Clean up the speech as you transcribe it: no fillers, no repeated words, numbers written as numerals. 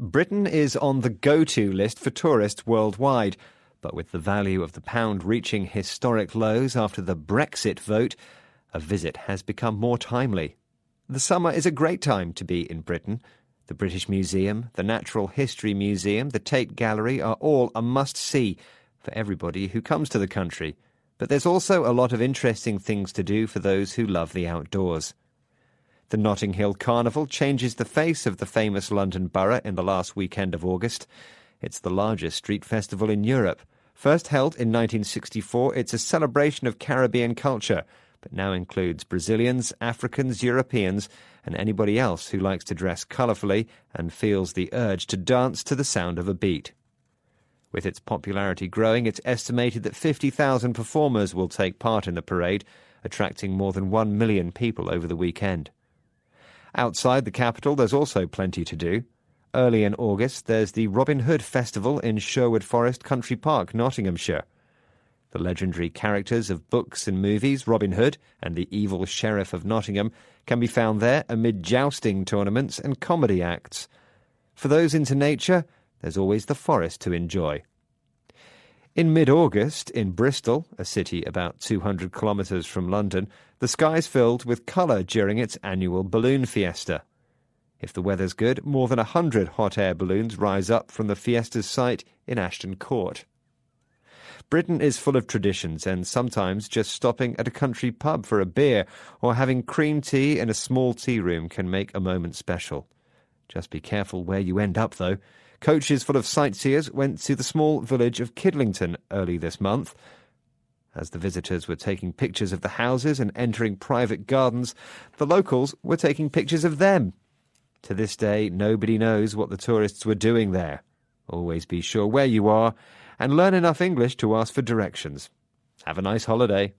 Britain is on the go-to list for tourists worldwide, but with the value of the pound reaching historic lows after the Brexit vote, a visit has become more timely. The summer is a great time to be in Britain. The British Museum, the Natural History Museum, the Tate Gallery are all a must-see for everybody who comes to the country. But there's also a lot of interesting things to do for those who love the outdoors. The Notting Hill Carnival changes the face of the famous London borough in the last weekend of August. It's the largest street festival in Europe. First held in 1964, it's a celebration of Caribbean culture, but now includes Brazilians, Africans, Europeans, and anybody else who likes to dress colourfully and feels the urge to dance to the sound of a beat. With its popularity growing, it's estimated that 50,000 performers will take part in the parade, attracting more than 1 million people over the weekend. Outside the capital, there's also plenty to do. Early in August, there's the Robin Hood Festival in Sherwood Forest Country Park, Nottinghamshire. The legendary characters of books and movies, Robin Hood and the evil Sheriff of Nottingham, can be found there amid jousting tournaments and comedy acts. For those into nature, there's always the forest to enjoy. In mid-August, in Bristol, a city about 200 kilometres from London, the sky's filled with colour during its annual balloon fiesta. If the weather's good, more than 100 hot air balloons rise up from the fiesta's site in Ashton Court. Britain is full of traditions, and sometimes just stopping at a country pub for a beer or having cream tea in a small tea room can make a moment special. Just be careful where you end up, though. Coaches full of sightseers went to the small village of Kidlington early this month. As the visitors were taking pictures of the houses and entering private gardens, the locals were taking pictures of them. To this day, nobody knows what the tourists were doing there. Always be sure where you are and learn enough English to ask for directions. Have a nice holiday.